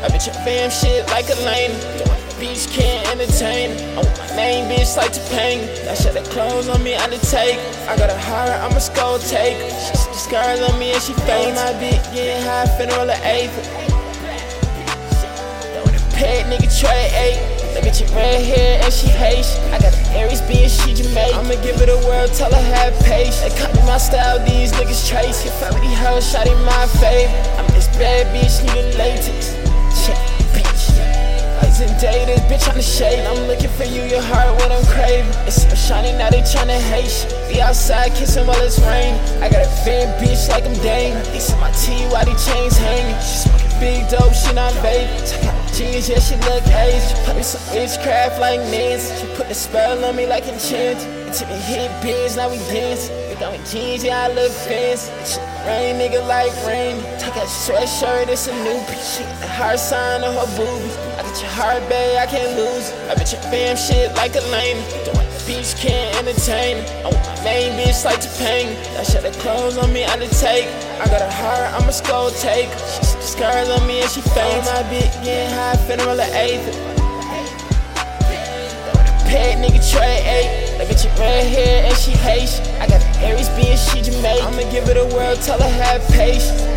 I bitch your fam shit like Elena. Bitch can't entertain. I want my name, bitch, like T-Pain. That shit that clothes on me, I undertake. I got a hire, I'ma skull take. She's the scars on me and she faint. My bitch getting high, finna roll an apron. Throwin' a pet, nigga, tray eight. That bitch in red hair and she Haitian. I got an Aries B and she Jamaican. I'ma give it a world, tell her have patience. They copy my style, these niggas trace it. Fuck with these hoes, shawty my favorite. I'm this bad bitch, need a latex. Shit, bitch. I done dated, bitch, on the shade. I'm looking for you, your heart, what I'm craving. It's so shiny, now they tryna hate shit. Be outside, kissing while it's rain. I got a fan, bitch, like I'm Dane. These in my tea, why these chains hanging? She smoking big dope, she not vape. Jeez, yeah, she look aged. Put me some witchcraft like Nancy. She put the spell on me like enchantment. It took me hit beers, now we dance. We going jeans, yeah, I look fancy. Rain, nigga, like rain. Take out your sweatshirt, it's a new bitch. She got the heart sign on her boobies. I got your heart, babe, I can't lose. I bet your fam shit like Elena. Bitch can't entertain. I want my main bitch like T-Pain. That shit that clothes on me, I undertake. I got a heart, I'ma skull take. She's the scars on me and she faint. My bitch getting high, finna roll an apron. Throwin' a pet, nigga, tray eight. That bitch in red hair and she Haitian. I got an Aries B and she Jamaican. I'ma give it a whirl, tell her have patience.